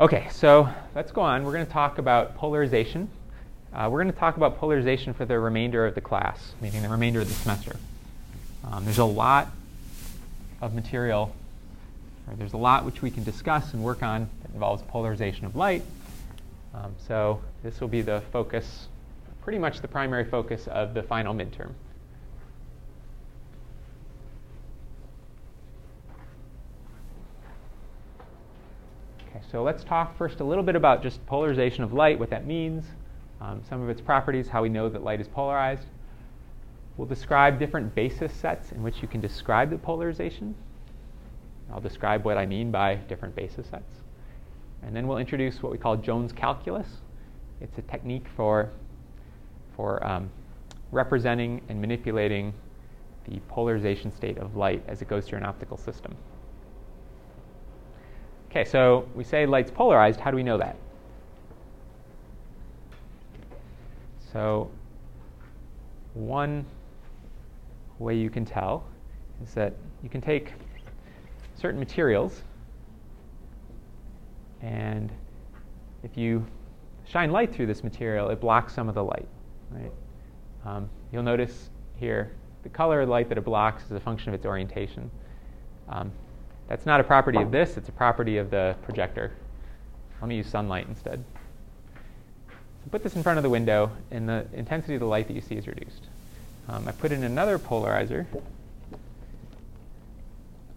Okay, so let's go on. We're going to talk about polarization. We're going to talk about polarization for the remainder of the class, meaning the remainder of the semester. There's a lot of material, or there's a lot which we can discuss and work on that involves polarization of light. So this will be the focus, pretty much the primary focus of the final midterm. So let's talk first a little bit about just polarization of light, what that means, some of its properties, how we know that light is polarized. We'll describe different basis sets in which you can describe the polarization. I'll describe what I mean by different basis sets. And then we'll introduce what we call Jones calculus. It's a technique for representing and manipulating the polarization state of light as it goes through an optical system. Okay, so we say light's polarized. How do we know that? So one way you can tell is that you can take certain materials, and if you shine light through this material, it blocks some of the light, right? You'll notice here the color of light that it blocks is a function of its orientation. That's not a property of this, it's a property of the projector. Let me use sunlight instead. So put this in front of the window, and the intensity of the light that you see is reduced. I put in another polarizer,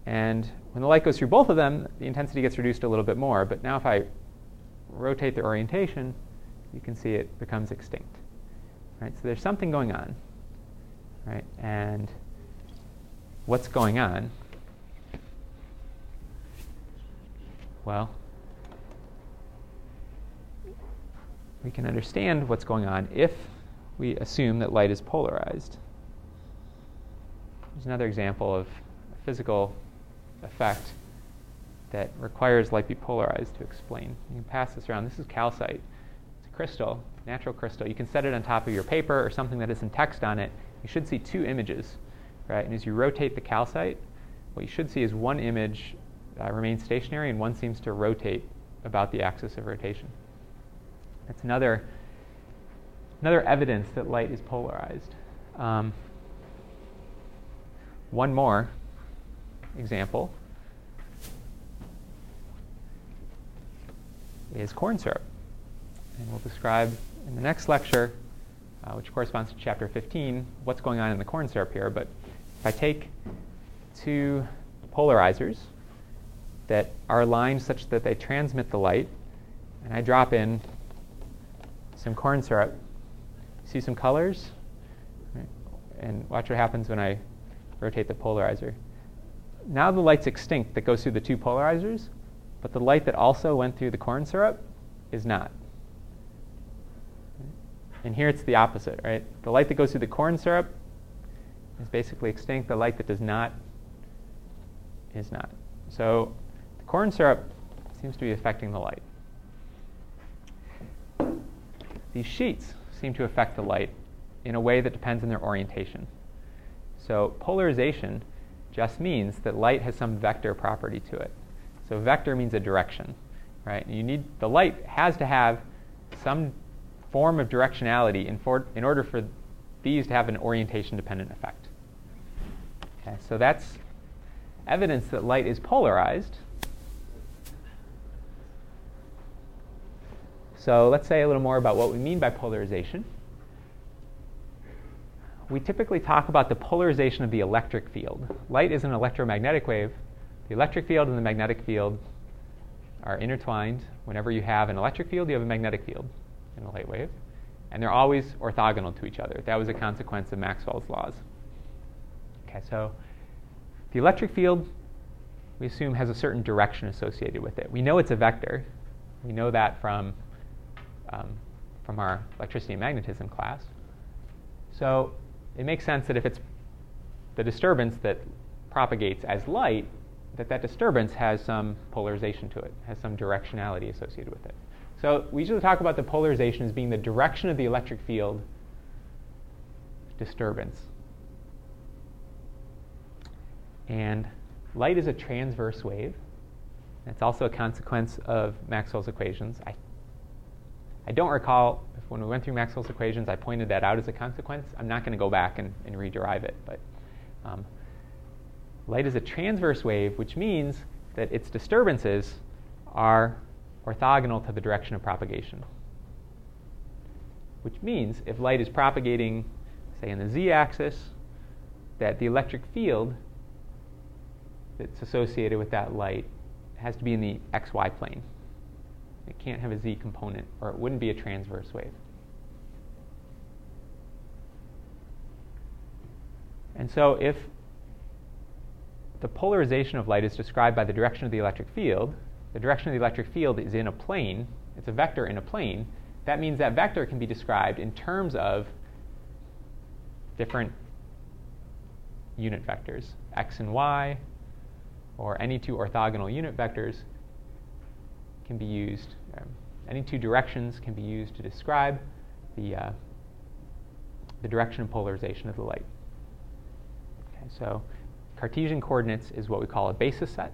and when the light goes through both of them, the intensity gets reduced a little bit more. But now if I rotate the orientation, you can see it becomes extinct. Right? So there's something going on. Right? And what's going on? Well, we can understand what's going on if we assume that light is polarized. Here's another example of a physical effect that requires light be polarized to explain. You can pass this around. This is calcite. It's a crystal, natural crystal. You can set it on top of your paper or something that isn't text on it. You should see two images, right? And as you rotate the calcite, what you should see is one image remains stationary, and one seems to rotate about the axis of rotation. That's another evidence that light is polarized. One more example is corn syrup. And we'll describe in the next lecture, which corresponds to chapter 15, what's going on in the corn syrup here. But if I take two polarizers that are aligned such that they transmit the light, and I drop in some corn syrup. See some colors? Right. And watch what happens when I rotate the polarizer. Now the light's extinct that goes through the two polarizers, but the light that also went through the corn syrup is not. And here it's the opposite, right? The light that goes through the corn syrup is basically extinct. The light that does not is not. So corn syrup seems to be affecting the light. These sheets seem to affect the light in a way that depends on their orientation. So polarization just means that light has some vector property to it. So vector means a direction, right? You need, the light has to have some form of directionality in order for these to have an orientation-dependent effect. Okay, so that's evidence that light is polarized. So let's say a little more about what we mean by polarization. We typically talk about the polarization of the electric field. Light is an electromagnetic wave. The electric field and the magnetic field are intertwined. Whenever you have an electric field, you have a magnetic field in a light wave. And they're always orthogonal to each other. That was a consequence of Maxwell's laws. Okay, so the electric field, we assume, has a certain direction associated with it. We know it's a vector. We know that from our electricity and magnetism class. So it makes sense that if it's the disturbance that propagates as light, that disturbance has some polarization to it, has some directionality associated with it. So we usually talk about the polarization as being the direction of the electric field disturbance. And light is a transverse wave. It's also a consequence of Maxwell's equations. I don't recall if when we went through Maxwell's equations I pointed that out as a consequence. I'm not going to go back and rederive it. But light is a transverse wave, which means that its disturbances are orthogonal to the direction of propagation. Which means if light is propagating, say, in the z-axis, that the electric field that's associated with that light has to be in the xy plane. It can't have a z component, or it wouldn't be a transverse wave. And so if the polarization of light is described by the direction of the electric field, the direction of the electric field is in a plane, it's a vector in a plane, that means that vector can be described in terms of different unit vectors, x and y, or any two orthogonal unit vectors can be used, any two directions can be used to describe the direction of polarization of the light. Okay, so Cartesian coordinates is what we call a basis set.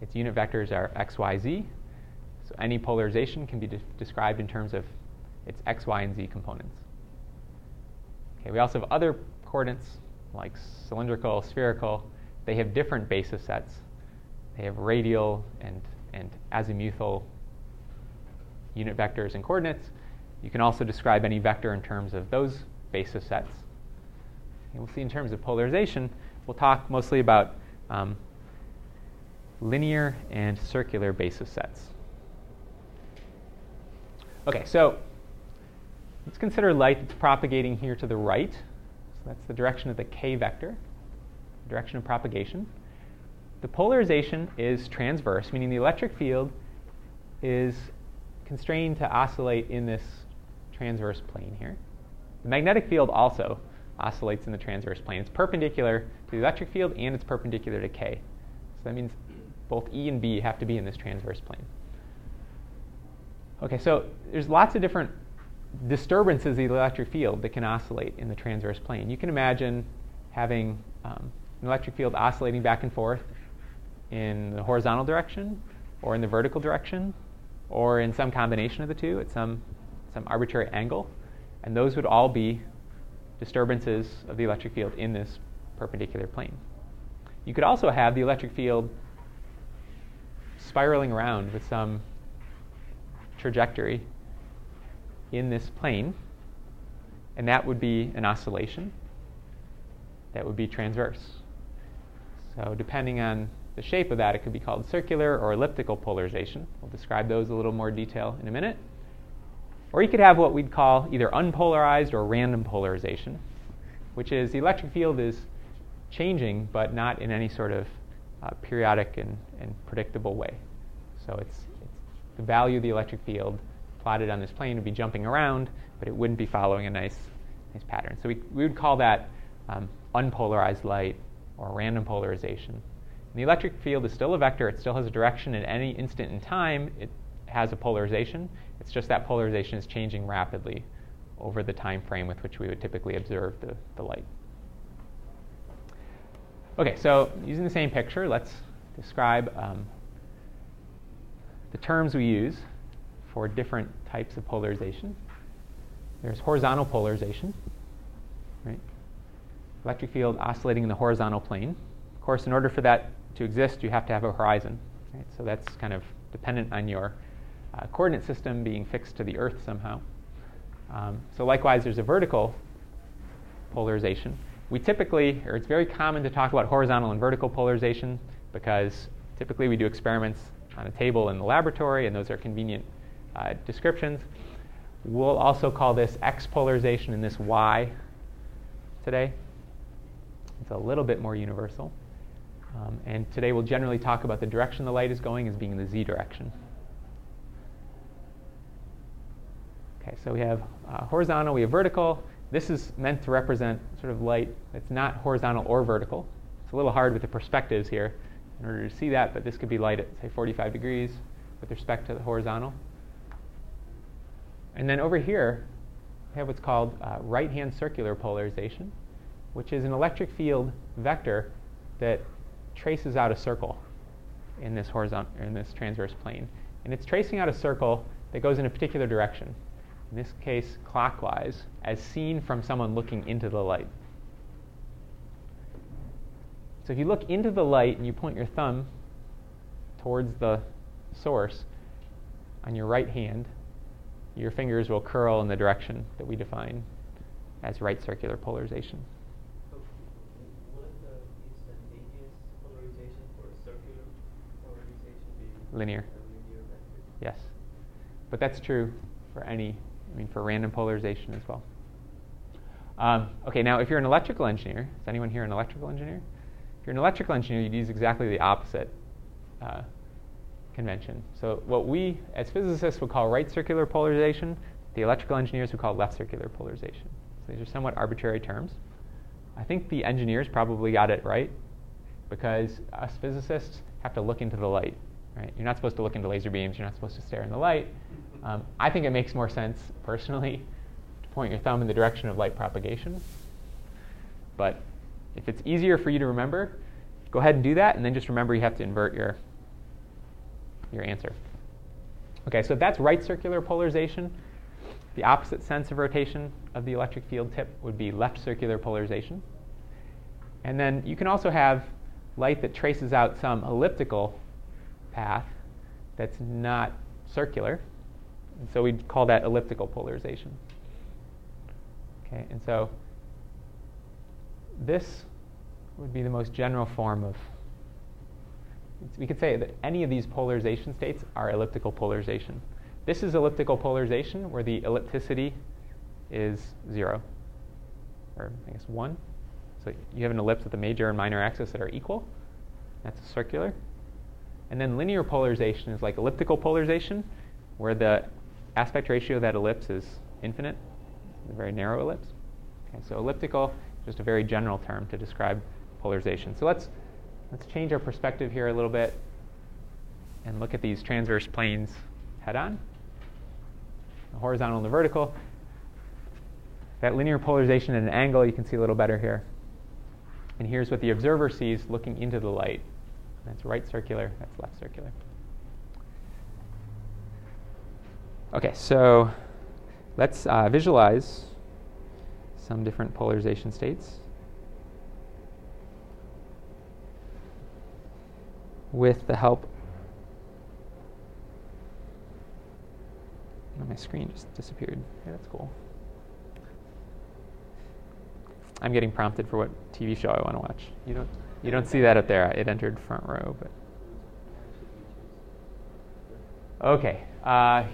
Its unit vectors are x, y, z. So any polarization can be described in terms of its x, y, and z components. Okay, we also have other coordinates, like cylindrical, spherical. They have different basis sets. They have radial and azimuthal unit vectors and coordinates. You can also describe any vector in terms of those basis sets. And we'll see in terms of polarization, we'll talk mostly about linear and circular basis sets. Okay, so let's consider light that's propagating here to the right. So that's the direction of the k vector, the direction of propagation. The polarization is transverse, meaning the electric field is constrained to oscillate in this transverse plane here. The magnetic field also oscillates in the transverse plane. It's perpendicular to the electric field and it's perpendicular to k. So that means both E and B have to be in this transverse plane. Okay, so there's lots of different disturbances of the electric field that can oscillate in the transverse plane. You can imagine having an electric field oscillating back and forth in the horizontal direction or in the vertical direction or in some combination of the two at some arbitrary angle. And those would all be disturbances of the electric field in this perpendicular plane. You could also have the electric field spiraling around with some trajectory in this plane, and that would be an oscillation that would be transverse. So depending on the shape of that, it could be called circular or elliptical polarization. We'll describe those in a little more detail in a minute. Or you could have what we'd call either unpolarized or random polarization, which is the electric field is changing but not in any sort of periodic and predictable way. So the value of the electric field plotted on this plane would be jumping around, but it wouldn't be following a nice pattern. So we would call that unpolarized light or random polarization. And the electric field is still a vector. It still has a direction. At any instant in time, it has a polarization. It's just that polarization is changing rapidly over the time frame with which we would typically observe the light. Okay, so using the same picture, let's describe the terms we use for different types of polarization. There's horizontal polarization, right? Electric field oscillating in the horizontal plane. Of course, in order for that to exist, you have to have a horizon, right? So that's kind of dependent on your coordinate system being fixed to the Earth somehow. So likewise, there's a vertical polarization. It's very common to talk about horizontal and vertical polarization because typically we do experiments on a table in the laboratory, and those are convenient descriptions. We'll also call this X polarization and this Y today. It's a little bit more universal. And today we'll generally talk about the direction the light is going as being the Z direction. Okay, so we have horizontal, we have vertical. This is meant to represent sort of light that's not horizontal or vertical. It's a little hard with the perspectives here in order to see that, but this could be light at, say, 45 degrees with respect to the horizontal. And then over here, we have what's called right-hand circular polarization, which is an electric field vector that traces out a circle. in this horizontal, in this transverse plane. And it's tracing out a circle that goes in a particular direction, in this case clockwise, as seen from someone looking into the light. So if you look into the light and you point your thumb towards the source on your right hand, your fingers will curl in the direction that we define as right circular polarization. So would the instantaneous polarization for circular polarization be linear? Yes. But that's true for any, for random polarization as well. Okay, now if you're an electrical engineer, is anyone here an electrical engineer? If you're an electrical engineer, you'd use exactly the opposite convention. So what we, as physicists, would call right circular polarization, the electrical engineers would call left circular polarization. So these are somewhat arbitrary terms. I think the engineers probably got it right, because us physicists have to look into the light. Right? You're not supposed to look into laser beams. You're not supposed to stare in the light. I think it makes more sense, personally, to point your thumb in the direction of light propagation. But if it's easier for you to remember, go ahead and do that, and then just remember you have to invert your answer. Okay, so that's right circular polarization. The opposite sense of rotation of the electric field tip would be left circular polarization. And then you can also have light that traces out some elliptical path that's not circular. And so we'd call that elliptical polarization. Okay, and so this would be the most general form of, we could say that any of these polarization states are elliptical polarization. This is elliptical polarization where the ellipticity is 0, or I guess 1. So you have an ellipse with the major and minor axis that are equal. That's a circular. And then linear polarization is like elliptical polarization, where the aspect ratio of that ellipse is infinite, a very narrow ellipse. Okay, so elliptical is just a very general term to describe polarization. So let's change our perspective here a little bit and look at these transverse planes head on, the horizontal and the vertical. That linear polarization at an angle you can see a little better here. And here's what the observer sees looking into the light. That's right circular, that's left circular. Okay, so let's visualize some different polarization states with the help. My screen just disappeared. Yeah, that's cool. I'm getting prompted for what TV show I want to watch. You don't see that up there. It entered front row, but okay.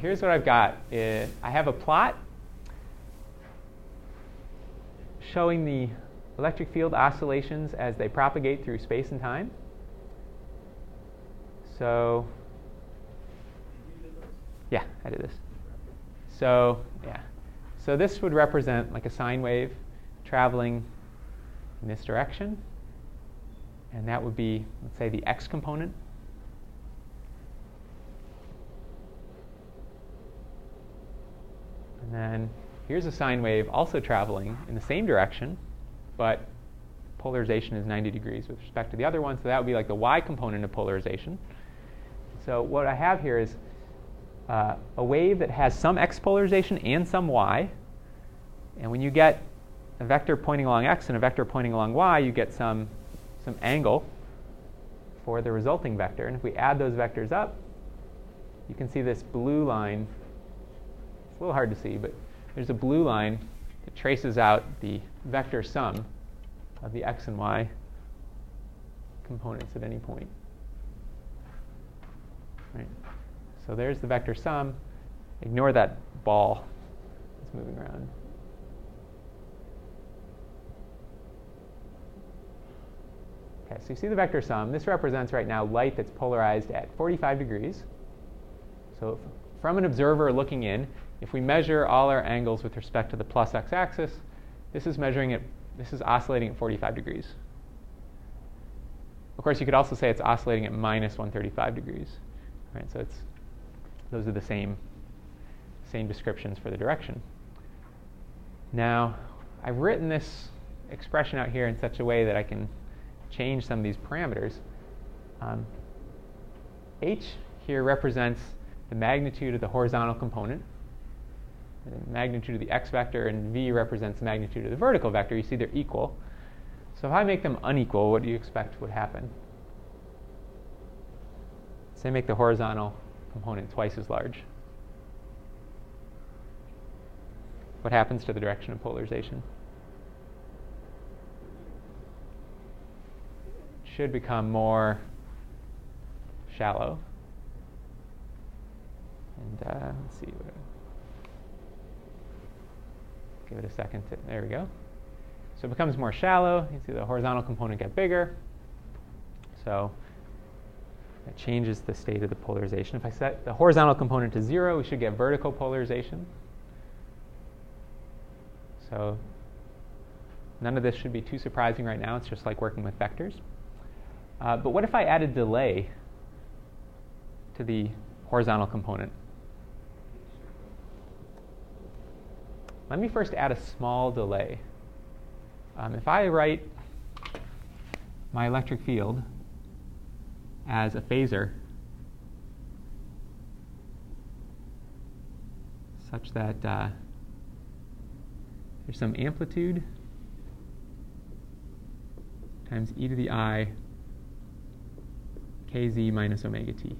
Here's what I've got. I have a plot showing the electric field oscillations as they propagate through space and time. So, yeah, I did this. So, yeah. So this would represent like a sine wave traveling in this direction. And that would be, let's say, the x component. And then here's a sine wave also traveling in the same direction, but polarization is 90 degrees with respect to the other one. So that would be like the y component of polarization. So what I have here is a wave that has some x polarization and some y. And when you get a vector pointing along x and a vector pointing along y, you get some angle for the resulting vector. And if we add those vectors up, you can see this blue line. It's a little hard to see, but there's a blue line that traces out the vector sum of the x and y components at any point. Right. So there's the vector sum. Ignore that ball that's moving around. Okay, so you see the vector sum. This represents right now light that's polarized at 45 degrees. So from an observer looking in, if we measure all our angles with respect to the plus x-axis, this is measuring it. This is oscillating at 45 degrees. Of course, you could also say it's oscillating at minus 135 degrees. Right? So it's those are the same descriptions for the direction. Now, I've written this expression out here in such a way that I can change some of these parameters. H here represents the magnitude of the horizontal component, the magnitude of the x vector, and v represents the magnitude of the vertical vector. You see they're equal. So if I make them unequal, what do you expect would happen? Say I make the horizontal component twice as large. What happens to the direction of polarization? It should become more shallow. And let's see. Give it a second. There we go. So it becomes more shallow. You see the horizontal component get bigger. So that changes the state of the polarization. If I set the horizontal component to 0, we should get vertical polarization. So none of this should be too surprising right now. It's just like working with vectors. But what if I added delay to the horizontal component? Let me first add a small delay. If I write my electric field as a phasor such that there's some amplitude times e to the I kz minus omega t.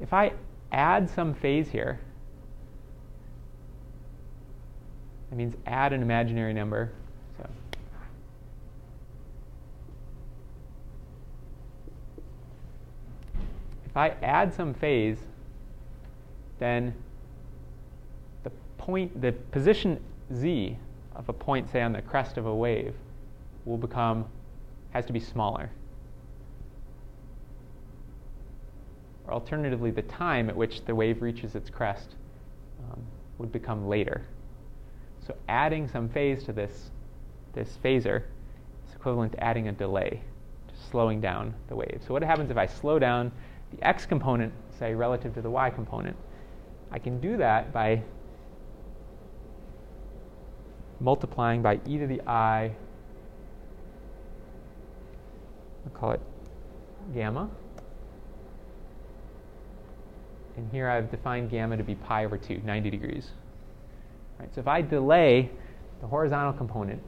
If I add some phase here, that means add an imaginary number. So if I add some phase, then the point, the position z of a point, say on the crest of a wave, will become, has to be smaller. Or alternatively, the time at which the wave reaches its crest would become later. So adding some phase to this phasor is equivalent to adding a delay, to slowing down the wave. So what happens if I slow down the x component, say, relative to the y component? I can do that by multiplying by e to the I, I'll call it gamma. And here I've defined gamma to be pi over 2, 90 degrees. All right, so if I delay the horizontal component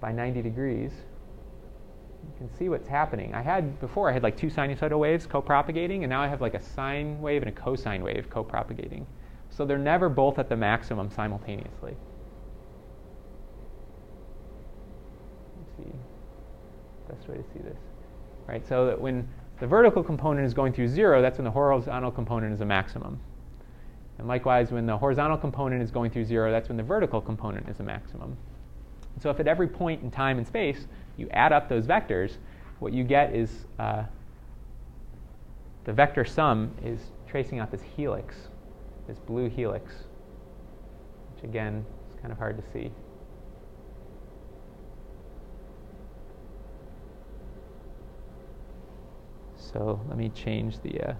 by 90 degrees, you can see what's happening. Before I had like two sinusoidal waves co-propagating, and now I have like a sine wave and a cosine wave co-propagating. So they're never both at the maximum simultaneously. Let's see, best way to see this. All right, so that when the vertical component is going through 0, that's when the horizontal component is a maximum. And likewise, when the horizontal component is going through 0, that's when the vertical component is a maximum. So if at every point in time and space you add up those vectors, what you get is the vector sum is tracing out this helix, this blue helix, which again is kind of hard to see. So let me change the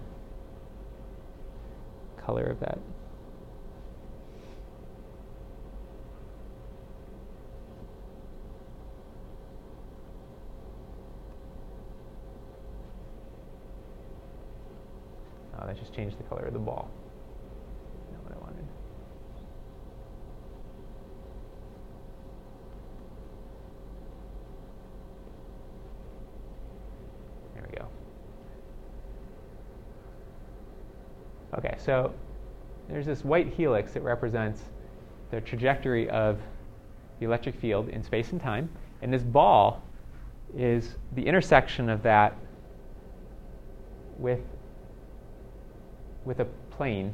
color of that. Oh, that just changed the color of the ball. Not what I wanted. There we go. Okay, so there's this white helix that represents the trajectory of the electric field in space and time, and this ball is the intersection of that with a plane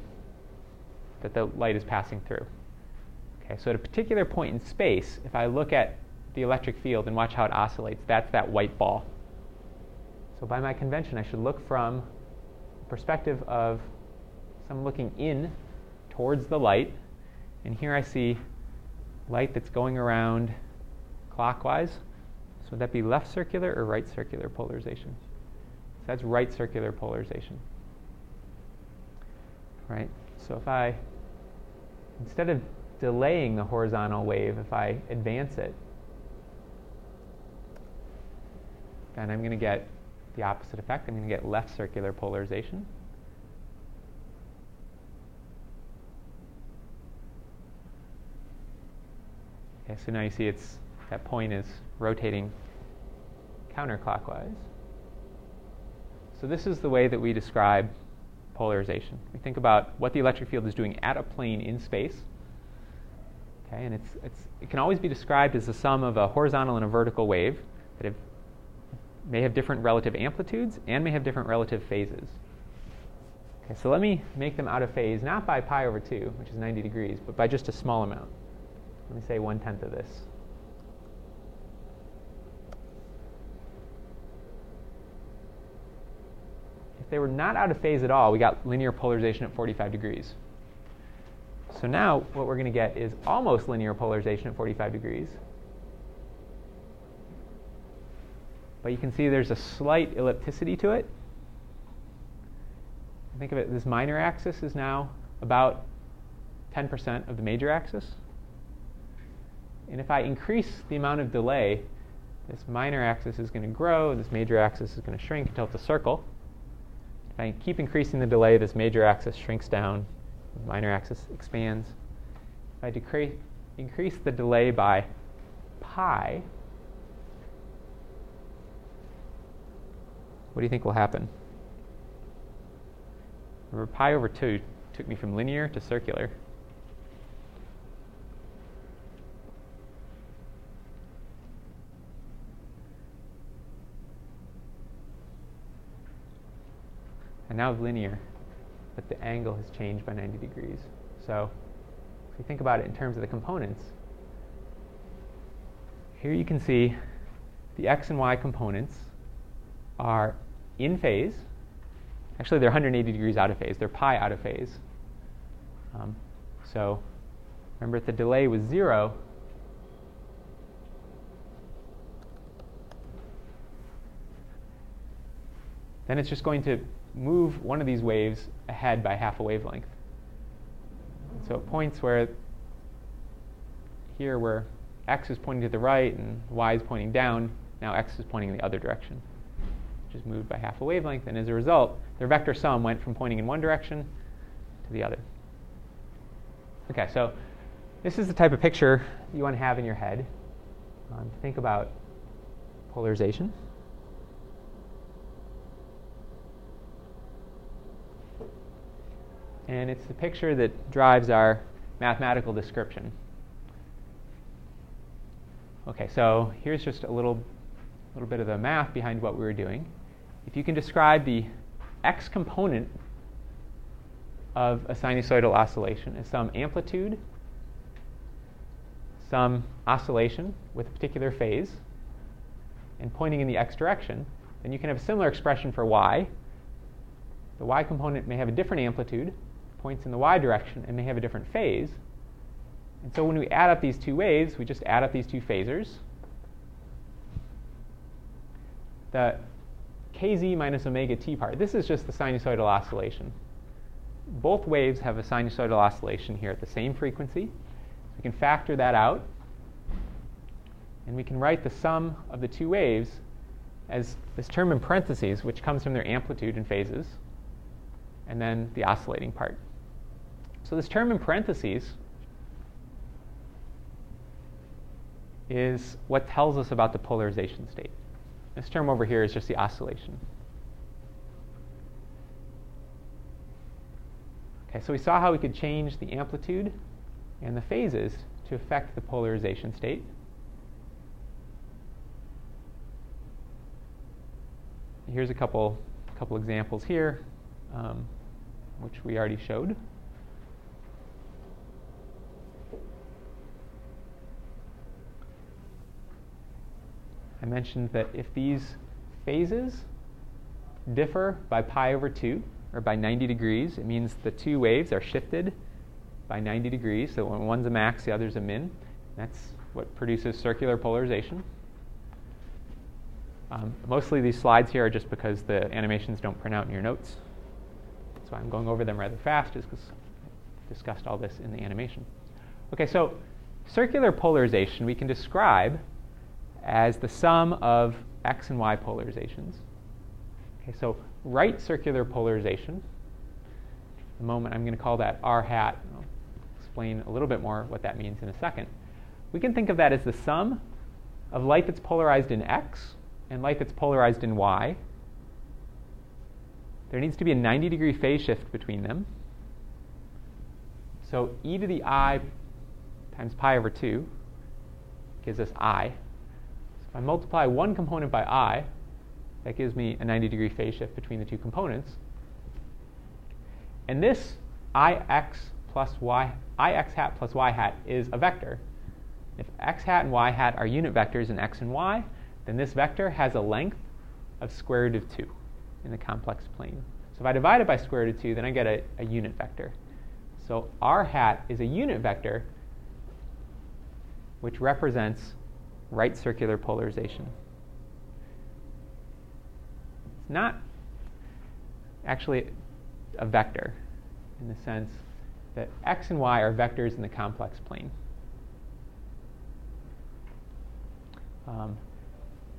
that the light is passing through. Okay, so at a particular point in space, if I look at the electric field and watch how it oscillates, that's that white ball. So by my convention, I should look from the perspective of, so I'm looking in towards the light, and here I see light that's going around clockwise. So would that be left circular or right circular polarization? So that's right circular polarization. Right? So if I, instead of delaying the horizontal wave, if I advance it, and I'm going to get the opposite effect. I'm going to get left circular polarization. Okay, so now you see it's that point is rotating counterclockwise. So this is the way that we describe polarization. We think about what the electric field is doing at a plane in space. Okay, and it can always be described as the sum of a horizontal and a vertical wave that may have different relative amplitudes and may have different relative phases. Okay, so let me make them out of phase, not by π/2, which is 90 degrees, but by just a small amount. Let me say 1/10 of this. If they were not out of phase at all, we got linear polarization at 45 degrees. So now what we're going to get is almost linear polarization at 45 degrees. But you can see there's a slight ellipticity to it. Think of it, this minor axis is now about 10% of the major axis. And if I increase the amount of delay, this minor axis is going to grow, this major axis is going to shrink until it's a circle. If I keep increasing the delay, this major axis shrinks down, the minor axis expands. If I increase the delay by pi, what do you think will happen? Remember, π/2 took me from linear to circular. And now it's linear, but the angle has changed by 90 degrees. So if you think about it in terms of the components, here you can see the x and y components are in phase. Actually, they're 180 degrees out of phase. They're pi out of phase. So remember, if the delay was 0, then it's just going to move one of these waves ahead by half a wavelength. So at points where here where x is pointing to the right and y is pointing down, now x is pointing in the other direction, which is moved by half a wavelength. And as a result, their vector sum went from pointing in one direction to the other. OK, so this is the type of picture you want to have in your head to think about polarization. And it's the picture that drives our mathematical description. OK, so here's just a little bit of the math behind what we were doing. If you can describe the x component of a sinusoidal oscillation as some amplitude, some oscillation with a particular phase, and pointing in the x direction, then you can have a similar expression for y. The y component may have a different amplitude, points in the y direction, and may have a different phase. And so when we add up these two waves, we just add up these two phasors. The kz minus omega t part, this is just the sinusoidal oscillation. Both waves have a sinusoidal oscillation here at the same frequency. We can factor that out. And we can write the sum of the two waves as this term in parentheses, which comes from their amplitude and phases, and then the oscillating part. So this term in parentheses is what tells us about the polarization state. This term over here is just the oscillation. Okay, so we saw how we could change the amplitude and the phases to affect the polarization state. Here's a couple examples here, which we already showed. I mentioned that if these phases differ by π/2, or by 90 degrees, it means the two waves are shifted by 90 degrees. So when one's a max, the other's a min. That's what produces circular polarization. Mostly these slides here are just because the animations don't print out in your notes. That's why I'm going over them rather fast, is because I discussed all this in the animation. OK, so circular polarization we can describe as the sum of x and y polarizations. Okay, so right circular polarization, at the moment I'm going to call that r hat. I'll explain a little bit more what that means in a second. We can think of that as the sum of light that's polarized in x and light that's polarized in y. There needs to be a 90-degree phase shift between them. So e to the I times pi over 2 gives us I. So if I multiply one component by I, that gives me a 90-degree phase shift between the two components. And this ix hat plus y hat is a vector. If x hat and y hat are unit vectors in x and y, then this vector has a length of square root of 2 in the complex plane. So if I divide it by square root of 2, then I get a unit vector. So r hat is a unit vector which represents right circular polarization. It's not actually a vector in the sense that x and y are vectors in the complex plane.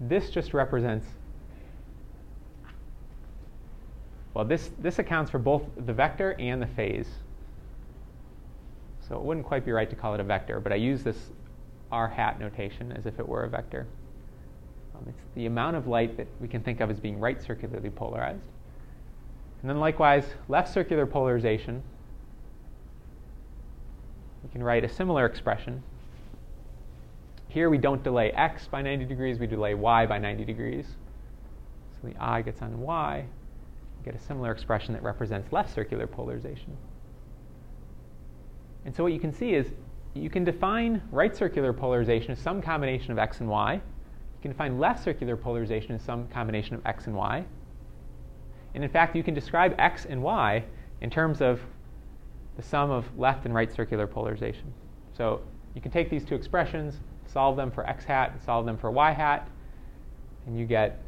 This just represents, well, this accounts for both the vector and the phase. So it wouldn't quite be right to call it a vector, but I use this r hat notation as if it were a vector. It's the amount of light that we can think of as being right circularly polarized. And then likewise, left circular polarization, we can write a similar expression. Here we don't delay x by 90 degrees, we delay y by 90 degrees. So the I gets on y. We get a similar expression that represents left circular polarization. And so what you can see is you can define right circular polarization as some combination of x and y. You can define left circular polarization as some combination of x and y. And in fact, you can describe x and y in terms of the sum of left and right circular polarization. So you can take these two expressions, solve them for x hat, and solve them for y hat, and you get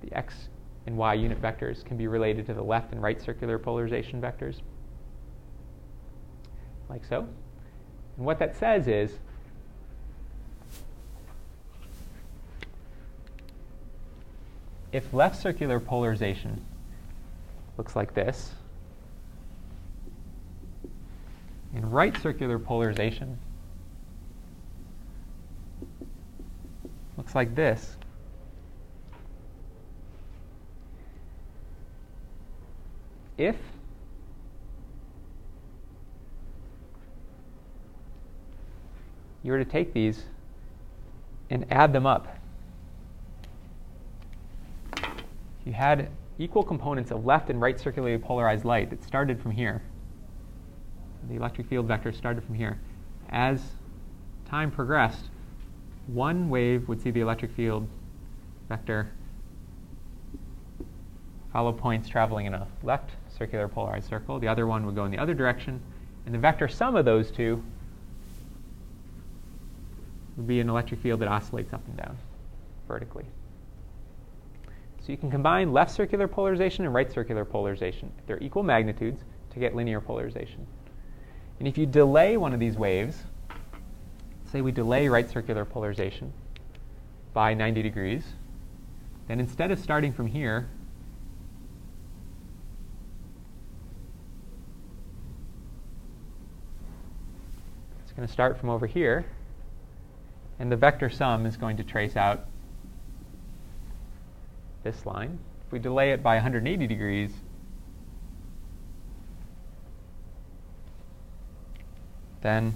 the x and y unit vectors can be related to the left and right circular polarization vectors, like so. And what that says is if left circular polarization looks like this, and right circular polarization looks like this, if you were to take these and add them up, you had equal components of left and right circularly polarized light that started from here. The electric field vector started from here. As time progressed, one wave would see the electric field vector follow points traveling in a left circular polarized circle. The other one would go in the other direction. And the vector sum of those two would be an electric field that oscillates up and down vertically. So you can combine left circular polarization and right circular polarization, if they're equal magnitudes, to get linear polarization. And if you delay one of these waves, say we delay right circular polarization by 90 degrees, then instead of starting from here, it's going to start from over here, and the vector sum is going to trace out this line. If we delay it by 180 degrees, then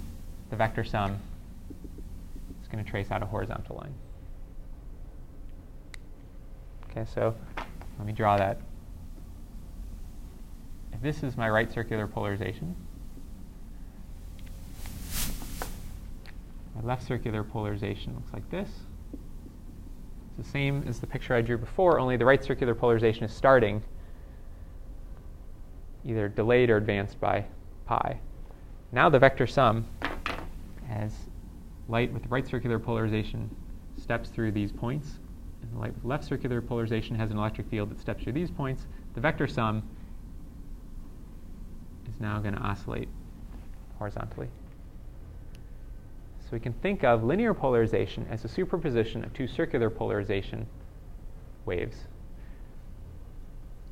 the vector sum is going to trace out a horizontal line. Okay, so let me draw that. If this is my right circular polarization, my left circular polarization looks like this. The same as the picture I drew before, only the right circular polarization is starting either delayed or advanced by pi. Now the vector sum, as light with right circular polarization steps through these points, and the light with left circular polarization has an electric field that steps through these points, the vector sum is now going to oscillate horizontally. So we can think of linear polarization as the superposition of two circular polarization waves.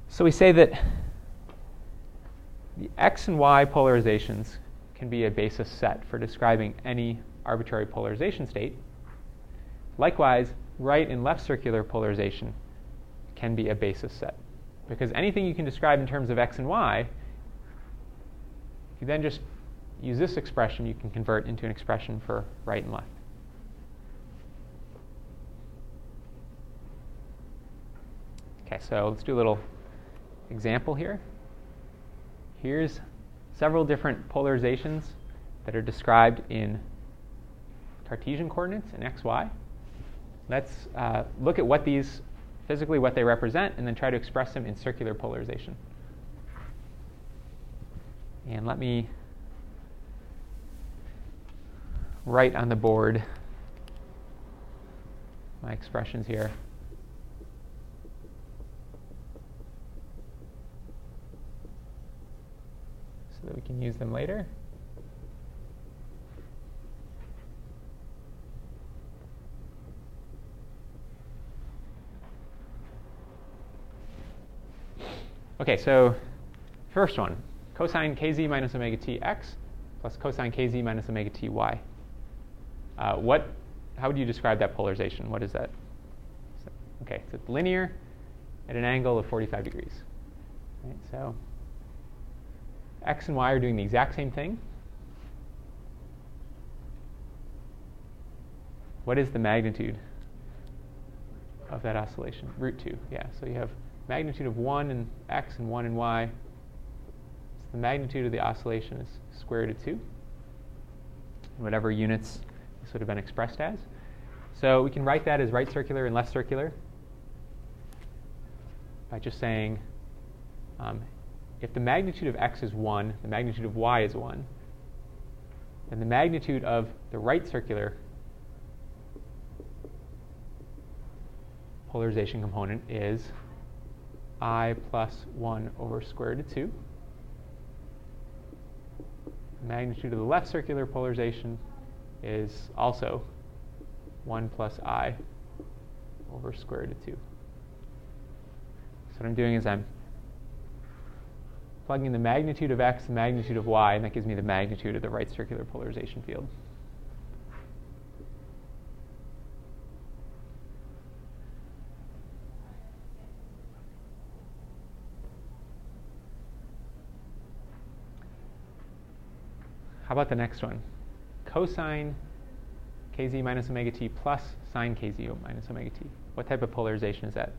So we say that the x and y polarizations can be a basis set for describing any arbitrary polarization state. Likewise, right and left circular polarization can be a basis set, because anything you can describe in terms of x and y, if you then just use this expression, you can convert into an expression for right and left. Okay, so let's do a little example here. Here's several different polarizations that are described in Cartesian coordinates in x, y. Let's look at what these physically, what they represent, and then try to express them in circular polarization. And let me write on the board my expressions here. So that we can use them later. Okay, so first one, cosine kz minus omega t x plus cosine kz minus omega t y. How would you describe that polarization? What is that? Okay, so it's linear at an angle of 45 degrees. Right, so x and y are doing the exact same thing. What is the magnitude of that oscillation? Root 2, yeah. So you have magnitude of 1 in x and 1 in y. So the magnitude of the oscillation is square root of 2, whatever units this would have been expressed as. So we can write that as right circular and left circular by just saying if the magnitude of x is 1, the magnitude of y is 1, then the magnitude of the right circular polarization component is I plus 1 over square root of 2. The magnitude of the left circular polarization is also 1 plus I over square root of 2. So what I'm doing is I'm plugging the magnitude of x, the magnitude of y, and that gives me the magnitude of the right circular polarization field. How about the next one? Cosine kz minus omega t plus sine kz minus omega t. What type of polarization is that?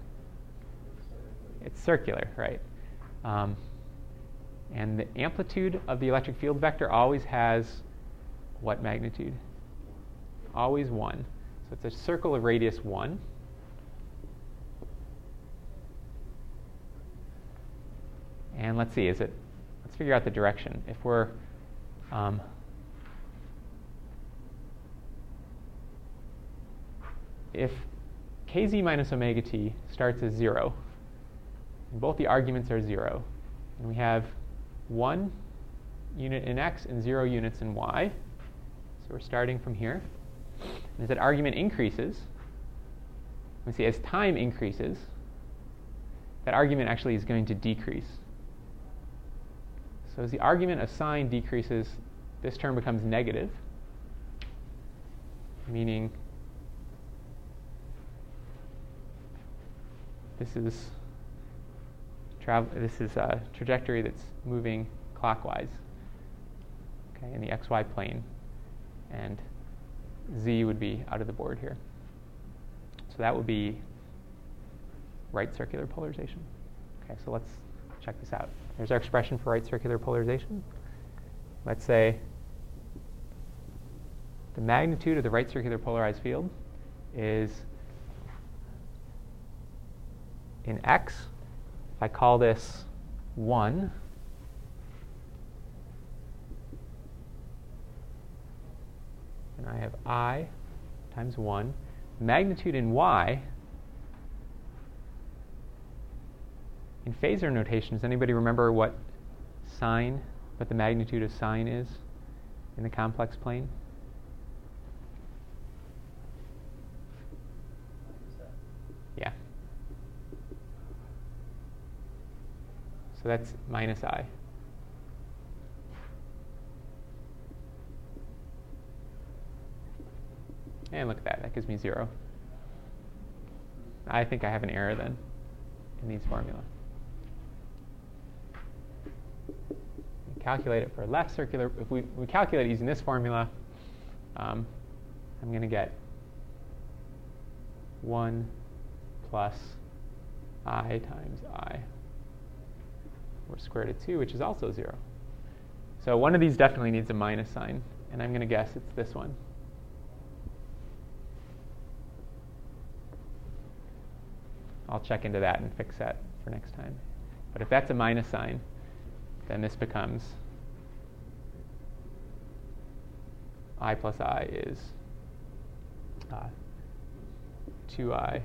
It's circular, right? And the amplitude of the electric field vector always has what magnitude? Always 1. So it's a circle of radius 1. And let's see, let's figure out the direction. If we're if kz minus omega t starts as 0, and both the arguments are 0, and we have 1 unit in x and 0 units in y, so we're starting from here. And as that argument increases, we see as time increases, that argument actually is going to decrease. So as the argument of sine decreases, this term becomes negative, meaning this is a trajectory that's moving clockwise, okay, in the xy plane, and z would be out of the board here. So that would be right circular polarization. Okay, so let's check this out. There's our expression for right circular polarization. Let's say the magnitude of the right circular polarized field is in x. If I call this 1, and I have I times 1, magnitude in y, in phasor notation, does anybody remember what the magnitude of sine is in the complex plane? So that's minus I. And look at that. That gives me 0. I think I have an error then in these formula. Calculate it for left circular. If we calculate using this formula, I'm going to get 1 plus I times I, or square root of 2, which is also 0. So one of these definitely needs a minus sign, and I'm going to guess it's this one. I'll check into that and fix that for next time. But if that's a minus sign, then this becomes I plus I is 2i .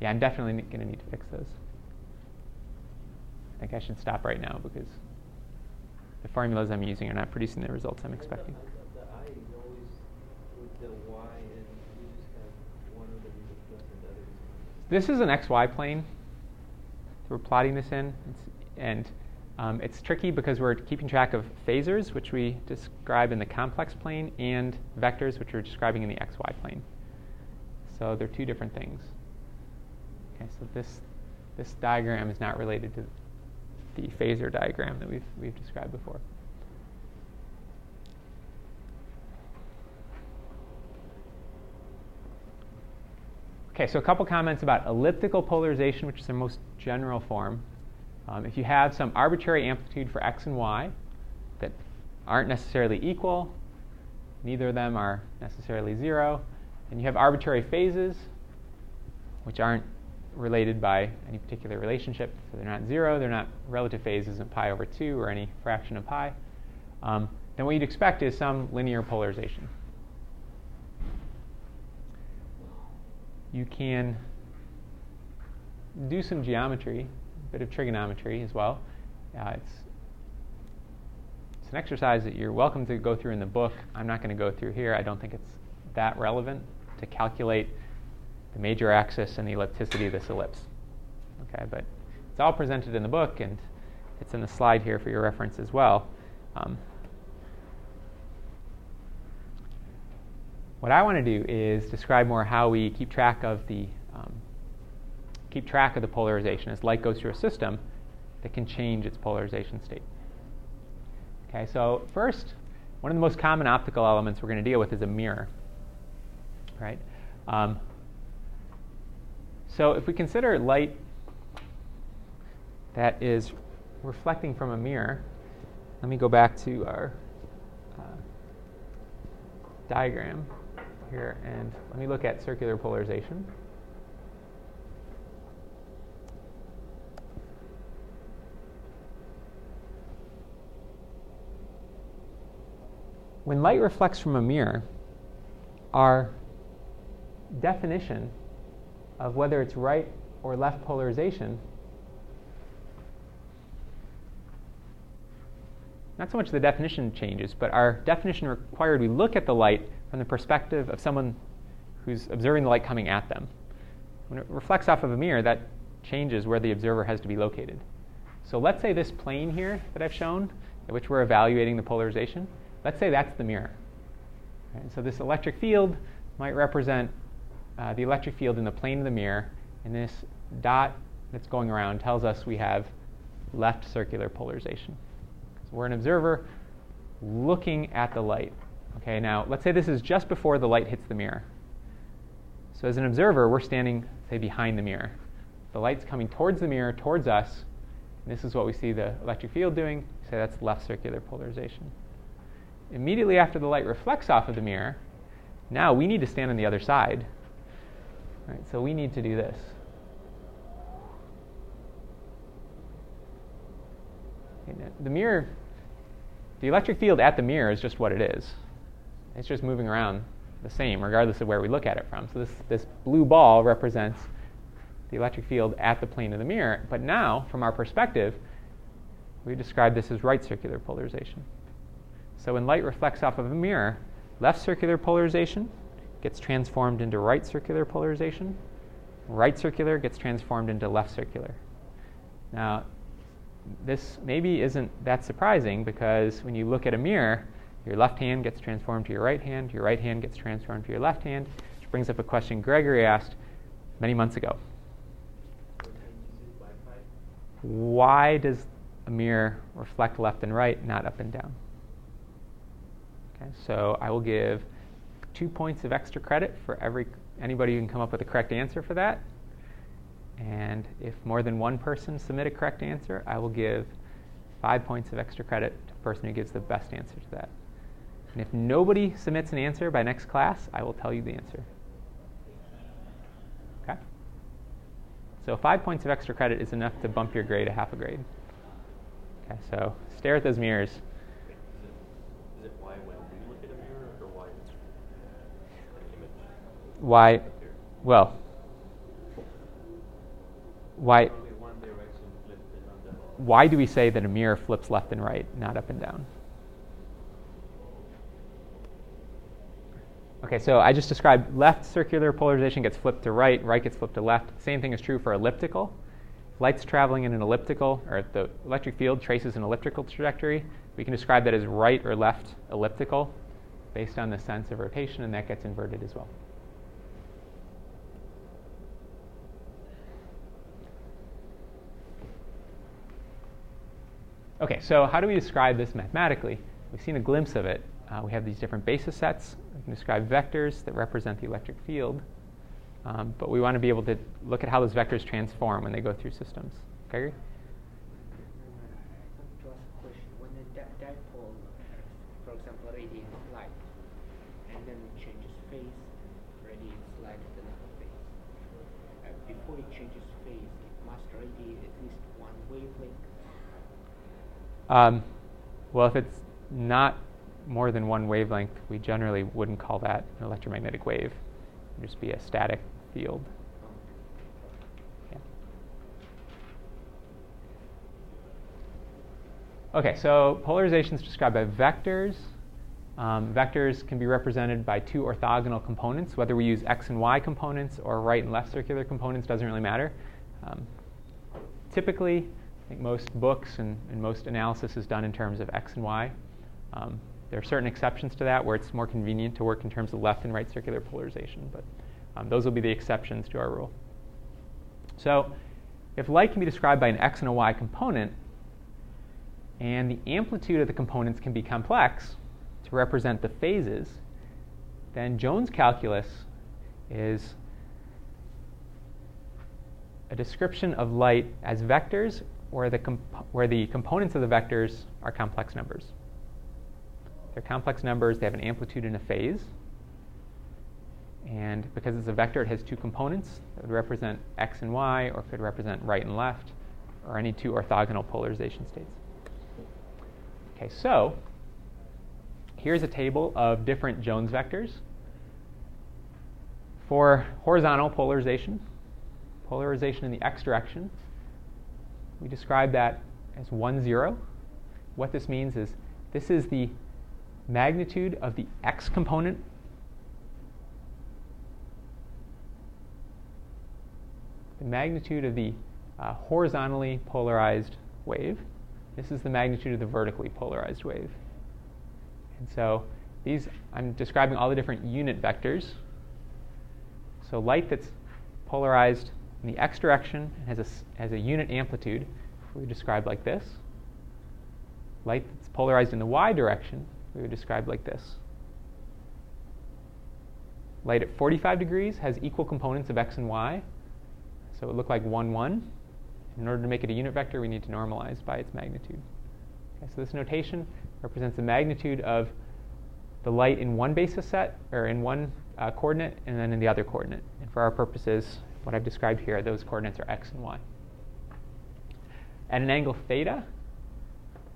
Yeah, I'm definitely going to need to fix those. I think I should stop right now because the formulas I'm using are not producing the results I'm expecting. This is an XY plane. We're plotting this in. It's tricky because we're keeping track of phasors, which we describe in the complex plane, and vectors, which we're describing in the XY plane. So they're two different things. Okay, so this diagram is not related to the phasor diagram that we've described before. Okay, so a couple comments about elliptical polarization, which is the most general form. If you have some arbitrary amplitude for x and y that aren't necessarily equal, neither of them are necessarily 0, and you have arbitrary phases, which aren't related by any particular relationship, so they're not 0, they're not relative phases in pi over 2 or any fraction of pi, then what you'd expect is some linear polarization. You can do some geometry, a bit of trigonometry as well. It's an exercise that you're welcome to go through in the book. I'm not going to go through here. I don't think it's that relevant to calculate the major axis and the ellipticity of this ellipse. Okay, but it's all presented in the book, and it's in the slide here for your reference as well. What I want to do is describe more how we keep track of the polarization as light goes through a system that can change its polarization state. Okay, so first, one of the most common optical elements we're going to deal with is a mirror. Right? So if we consider light that is reflecting from a mirror, let me go back to our diagram here, and let me look at circular polarization. When light reflects from a mirror, our definition of whether it's right or left polarization, not so much the definition changes, but our definition required we look at the light from the perspective of someone who's observing the light coming at them. When it reflects off of a mirror, that changes where the observer has to be located. So let's say this plane here that I've shown, at which we're evaluating the polarization, let's say that's the mirror. And so this electric field might represent the electric field in the plane of the mirror, and this dot that's going around tells us we have left circular polarization. So we're an observer looking at the light. Okay, now let's say this is just before the light hits the mirror. So as an observer, we're standing, say, behind the mirror. The light's coming towards the mirror, towards us, and this is what we see the electric field doing. So that's left circular polarization. Immediately after the light reflects off of the mirror, now we need to stand on the other side. Right, so we need to do this. The electric field at the mirror is just what it is. It's just moving around the same, regardless of where we look at it from. So this blue ball represents the electric field at the plane of the mirror. But now, from our perspective, we describe this as right circular polarization. So when light reflects off of a mirror, Left circular polarization gets transformed into right circular polarization. Right circular gets transformed into left circular. Now, this maybe isn't that surprising, because when you look at a mirror, your left hand gets transformed to your right hand gets transformed to your left hand, which brings up a question Gregory asked many months ago. Why does a mirror reflect left and right, not up and down? Okay, so I will give 2 points of extra credit for anybody who can come up with a correct answer for that. And if more than one person submit a correct answer, I will give 5 points of extra credit to the person who gives the best answer to that. And if nobody submits an answer by next class, I will tell you the answer. Okay? So 5 points of extra credit is enough to bump your grade a half a grade. Okay, so stare at those mirrors. Is it why when we look at a mirror, or why it's an image? Why? Well, why do we say that a mirror flips left and right, not up and down? Okay, so I just described left circular polarization gets flipped to right, right gets flipped to left. Same thing is true for elliptical. Light's traveling in an elliptical, or the electric field traces an elliptical trajectory. We can describe that as right or left elliptical based on the sense of rotation, and that gets inverted as well. Okay, so how do we describe this mathematically? We've seen a glimpse of it. We have these different basis sets. We can describe vectors that represent the electric field. But we want to be able to look at how those vectors transform when they go through systems. Gregory? I have to ask a question. When the dipole, for example, radiates light, and then it changes phase, radiates light at another phase. Before it changes phase, it must radiate at least one wavelength. Well, if it's not more than one wavelength, we generally wouldn't call that an electromagnetic wave. It would just be a static field. Yeah. Okay, so polarization is described by vectors. Vectors can be represented by two orthogonal components. Whether we use x and y components or right and left circular components doesn't really matter. Typically, I think most books and most analysis is done in terms of x and y. There are certain exceptions to that where it's more convenient to work in terms of left and right circular polarization, but those will be the exceptions to our rule. So if light can be described by an x and a y component, and the amplitude of the components can be complex to represent the phases, then Jones calculus is a description of light as vectors where the components of the vectors are complex numbers. They're complex numbers, they have an amplitude and a phase. And because it's a vector, it has two components that would represent x and y, or could represent right and left, or any two orthogonal polarization states. Okay, so here's a table of different Jones vectors. For horizontal polarization, polarization in the x direction, we describe that as 1, 0. What this means is this is the magnitude of the x component horizontally polarized wave. This is the magnitude of the vertically polarized wave. And so these, I'm describing all the different unit vectors. So light that's polarized in the x direction has a unit amplitude we would describe like this. Light that's polarized in the y direction we would describe like this. Light at 45 degrees has equal components of x and y, so it would look like 1, 1. In order to make it a unit vector, we need to normalize by its magnitude. Okay, so this notation represents the magnitude of the light in one basis set, or in one coordinate, and then in the other coordinate. And for our purposes, what I've described here, those coordinates are x and y. At an angle theta,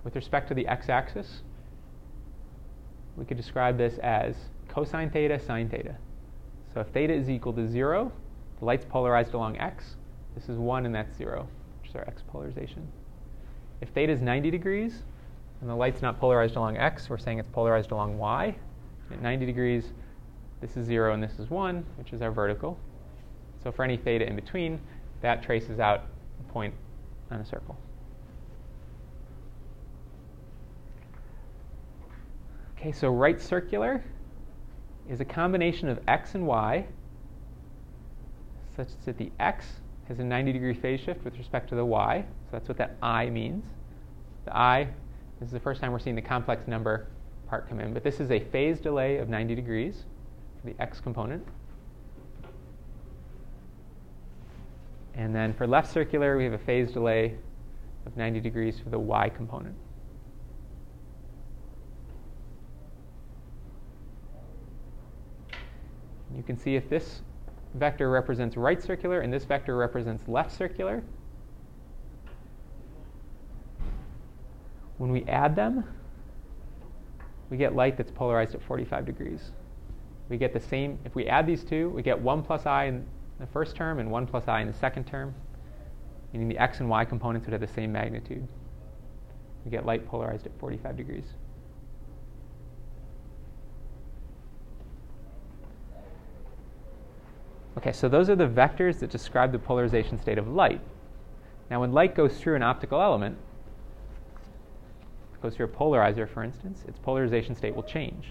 with respect to the x-axis, we could describe this as cosine theta, sine theta. So if theta is equal to 0, the light's polarized along x. This is 1 and that's 0, which is our x polarization. If theta is 90 degrees and the light's not polarized along x, we're saying it's polarized along y. At 90 degrees, this is 0 and this is 1, which is our vertical. So for any theta in between, that traces out a point on a circle. Okay, so right circular is a combination of x and y such that the x has a 90 degree phase shift with respect to the y. So that's what that I means. The I, this is the first time we're seeing the complex number part come in, but this is a phase delay of 90 degrees for the x component. And then for left circular, we have a phase delay of 90 degrees for the y component. You can see if this vector represents right circular and this vector represents left circular, when we add them, we get light that's polarized at 45 degrees. We get the same, if we add these two, we get 1 plus I in the first term and 1 plus I in the second term, meaning the x and y components would have the same magnitude. We get light polarized at 45 degrees. Okay, so those are the vectors that describe the polarization state of light. Now when light goes through an optical element, goes through a polarizer, for instance, its polarization state will change.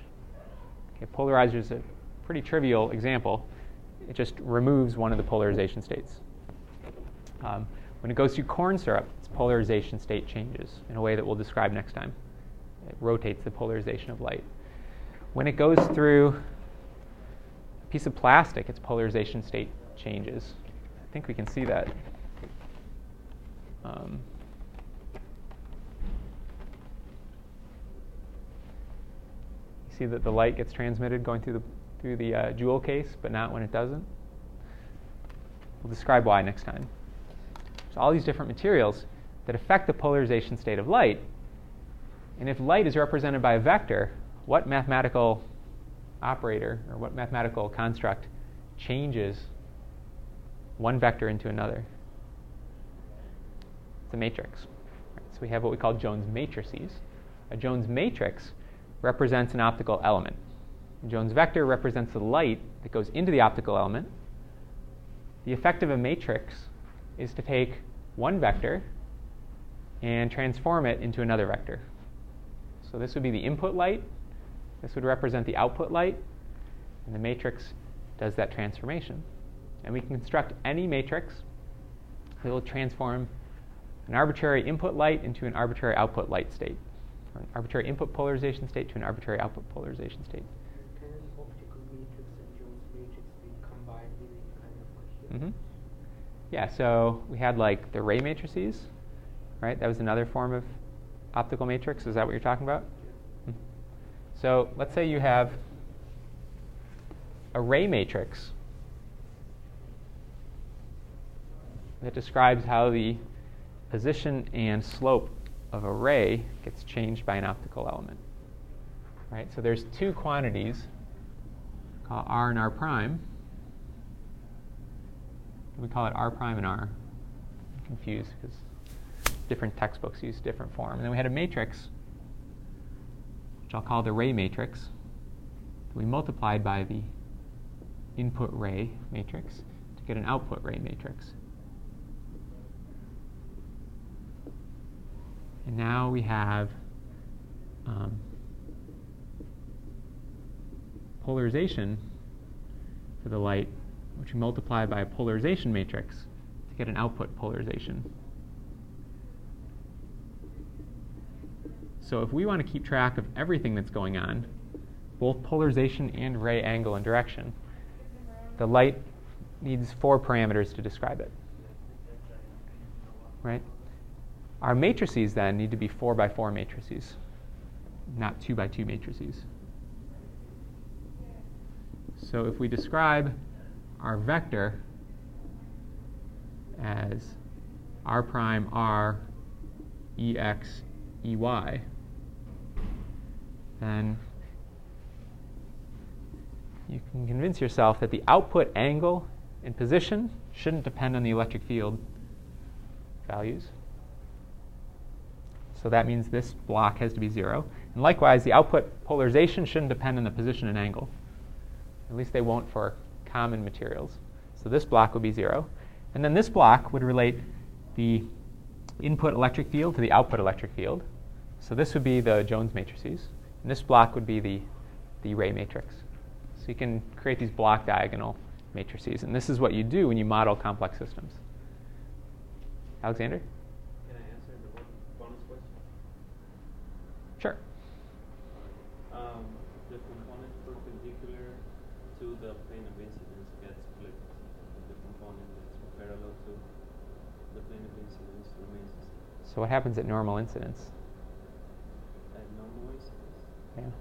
Okay, polarizer is a pretty trivial example. It just removes one of the polarization states. When it goes through corn syrup, its polarization state changes in a way that we'll describe next time. It rotates the polarization of light. When it goes through a piece of plastic, its polarization state changes. I think we can see that. You see that the light gets transmitted going through the Joule case, but not when it doesn't. We'll describe why next time. So all these different materials that affect the polarization state of light, and if light is represented by a vector, what mathematical operator or what mathematical construct changes one vector into another? It's a matrix. Right, so we have what we call Jones matrices. A Jones matrix represents an optical element. Jones vector represents the light that goes into the optical element. The effect of a matrix is to take one vector and transform it into another vector. So this would be the input light. This would represent the output light. And the matrix does that transformation. And we can construct any matrix that will transform an arbitrary input light into an arbitrary output light state, or an arbitrary input polarization state to an arbitrary output polarization state. Can an optical matrix and Jones matrix be combined in any kind of coherence? Yeah, so we had like the ray matrices, right? That was another form of optical matrix. Is that what you're talking about? Yeah. So let's say you have a ray matrix that describes how the position and slope of a ray gets changed by an optical element. Right? So there's two quantities called r and r prime. We call it r prime and r. I'm confused because different textbooks use different form. And then we had a matrix, which I'll call the ray matrix. We multiplied by the input ray matrix to get an output ray matrix. And now we have polarization for the light, which we multiply by a polarization matrix to get an output polarization. So if we want to keep track of everything that's going on, both polarization and ray angle and direction, the light needs four parameters to describe it. Right? Our matrices then need to be 4x4 matrices, not 2x2 matrices. So if we describe our vector as r prime r ex ey, then you can convince yourself that the output angle and position shouldn't depend on the electric field values. So that means this block has to be 0. And likewise, the output polarization shouldn't depend on the position and angle. At least they won't for common materials. So this block would be 0. And then this block would relate the input electric field to the output electric field. So this would be the Jones matrices. And this block would be the Ray matrix. So you can create these block diagonal matrices. And this is what you do when you model complex systems. Alexander? Can I answer the bonus question? Sure. The component perpendicular to the plane of incidence gets split. The component that's parallel to the plane of incidence remains the same. So what happens at normal incidence? At normal incidence? Yeah.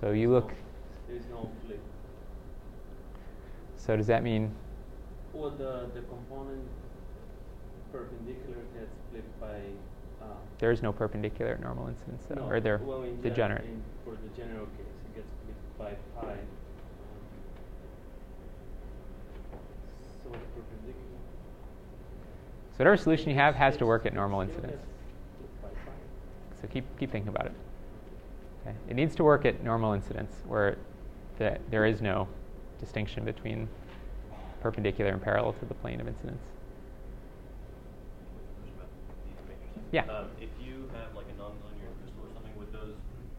So you look... There is no flip. So does that mean? Well, the component perpendicular gets flipped by. There is no perpendicular at normal incidence, though, no. Or they're well, degenerate. For the general case, it gets flipped by pi. So it's perpendicular. So whatever solution you have has to work at normal incidence. So keep thinking about it. Okay, it needs to work at normal incidence where there is no distinction between perpendicular and parallel to the plane of incidence. Yeah. If you have like a nonlinear crystal or something, would those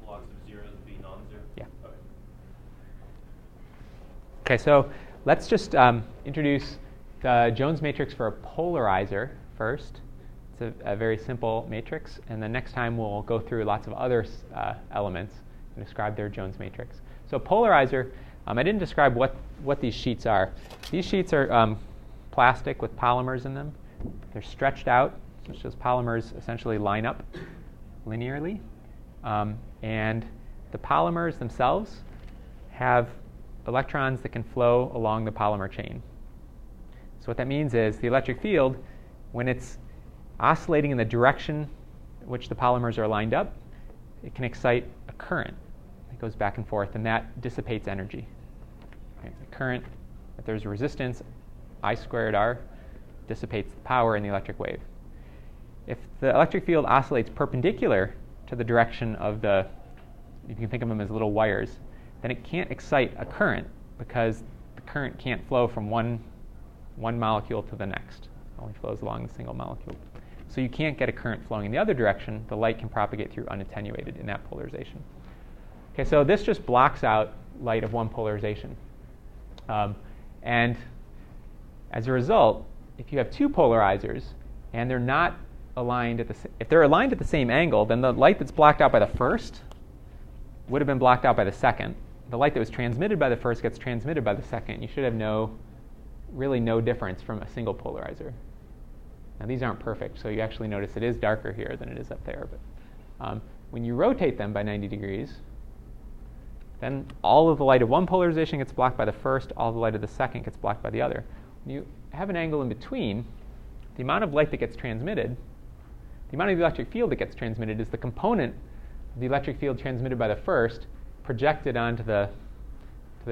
blocks of zeros be non-zero? Yeah. Okay. So let's just introduce the Jones matrix for a polarizer first. It's a very simple matrix, and then next time we'll go through lots of other elements and describe their Jones matrix. So polarizer. I didn't describe what these sheets are. These sheets are plastic with polymers in them. They're stretched out, which those polymers essentially line up linearly. And the polymers themselves have electrons that can flow along the polymer chain. So what that means is the electric field, when it's oscillating in the direction in which the polymers are lined up, it can excite a current. It goes back and forth, and that dissipates energy. The current, if there's resistance, I squared R, dissipates the power in the electric wave. If the electric field oscillates perpendicular to the direction of the, you can think of them as little wires, then it can't excite a current because the current can't flow from one molecule to the next. It only flows along the single molecule. So you can't get a current flowing in the other direction. The light can propagate through unattenuated in that polarization. Okay, so this just blocks out light of one polarization. And as a result, if you have two polarizers and they're not aligned at the if they're aligned at the same angle, then the light that's blocked out by the first would have been blocked out by the second. The light that was transmitted by the first gets transmitted by the second. You should have really no difference from a single polarizer. Now these aren't perfect, so you actually notice it is darker here than it is up there. But when you rotate them by 90 degrees, then all of the light of one polarization gets blocked by the first, all the light of the second gets blocked by the other. When you have an angle in between, the amount of light that gets transmitted, the amount of the electric field that gets transmitted is the component of the electric field transmitted by the first projected onto the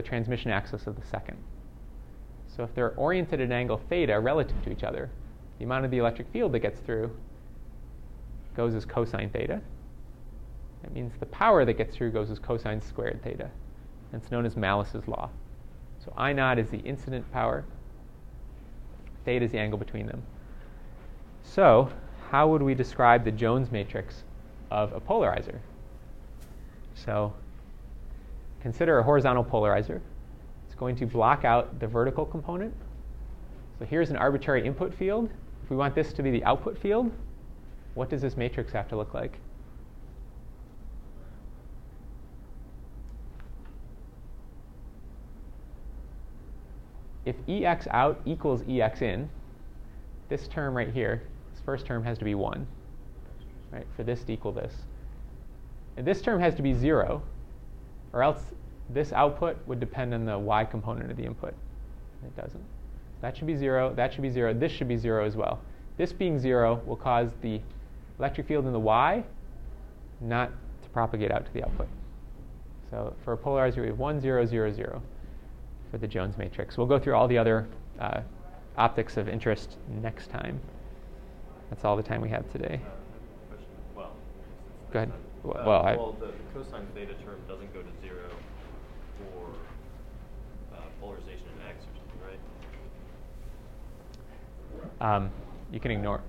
transmission axis of the second. So if they're oriented at an angle theta relative to each other, the amount of the electric field that gets through goes as cosine theta. That means the power that gets through goes as cosine squared theta. And it's known as Malus's law. So I naught is the incident power. Theta is the angle between them. So how would we describe the Jones matrix of a polarizer? So consider a horizontal polarizer. It's going to block out the vertical component. So here's an arbitrary input field. If we want this to be the output field, what does this matrix have to look like? If EX out equals EX in, this term right here, this first term has to be 1, right, for this to equal this. And this term has to be 0, or else this output would depend on the Y component of the input. It doesn't. That should be 0, that should be 0, this should be 0 as well. This being 0 will cause the electric field in the Y not to propagate out to the output. So for a polarizer, we have 1, 0, 0, 0. For the Jones matrix. We'll go through all the other optics of interest next time. That's all the time we have today. Go ahead. Well, the cosine theta term doesn't go to zero for polarization in X or something, right? You can ignore.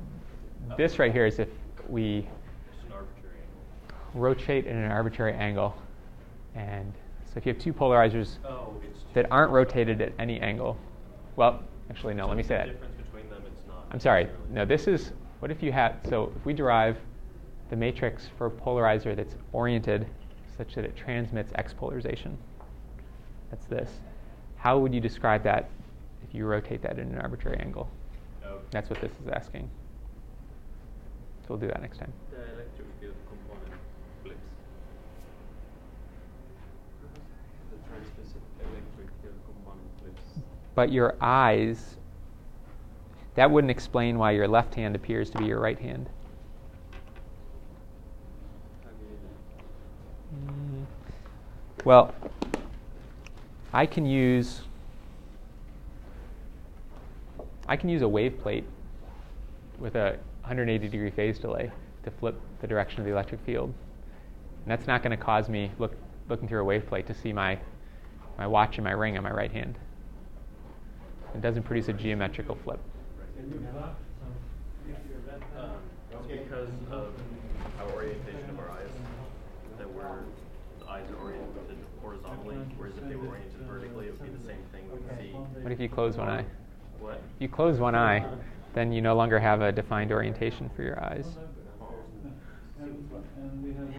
This right here is if we rotate in an arbitrary angle. And so if you have two polarizers that aren't rotated at any angle, well, actually, no, so let me say that. Difference between them, it's not I'm sorry. No, this is, what if you had, so if we derive the matrix for a polarizer that's oriented such that it transmits X polarization, that's this. How would you describe that if you rotate that in an arbitrary angle? Okay. That's what this is asking. So we'll do that next time. The electric field component flips. The transmissive electric field component flips. But your eyes, that wouldn't explain why your left hand appears to be your right hand. Well, I can use a wave plate with a 180-degree phase delay to flip the direction of the electric field. And that's not going to cause me, looking through a wave plate, to see my watch and my ring on my right hand. It doesn't produce a geometrical flip. Can you flop because of our orientation of our eyes, that the eyes are oriented horizontally, whereas if they were oriented vertically, it would be the same thing we would see. What if you close one eye? What? If you close one eye, then you no longer have a defined orientation for your eyes.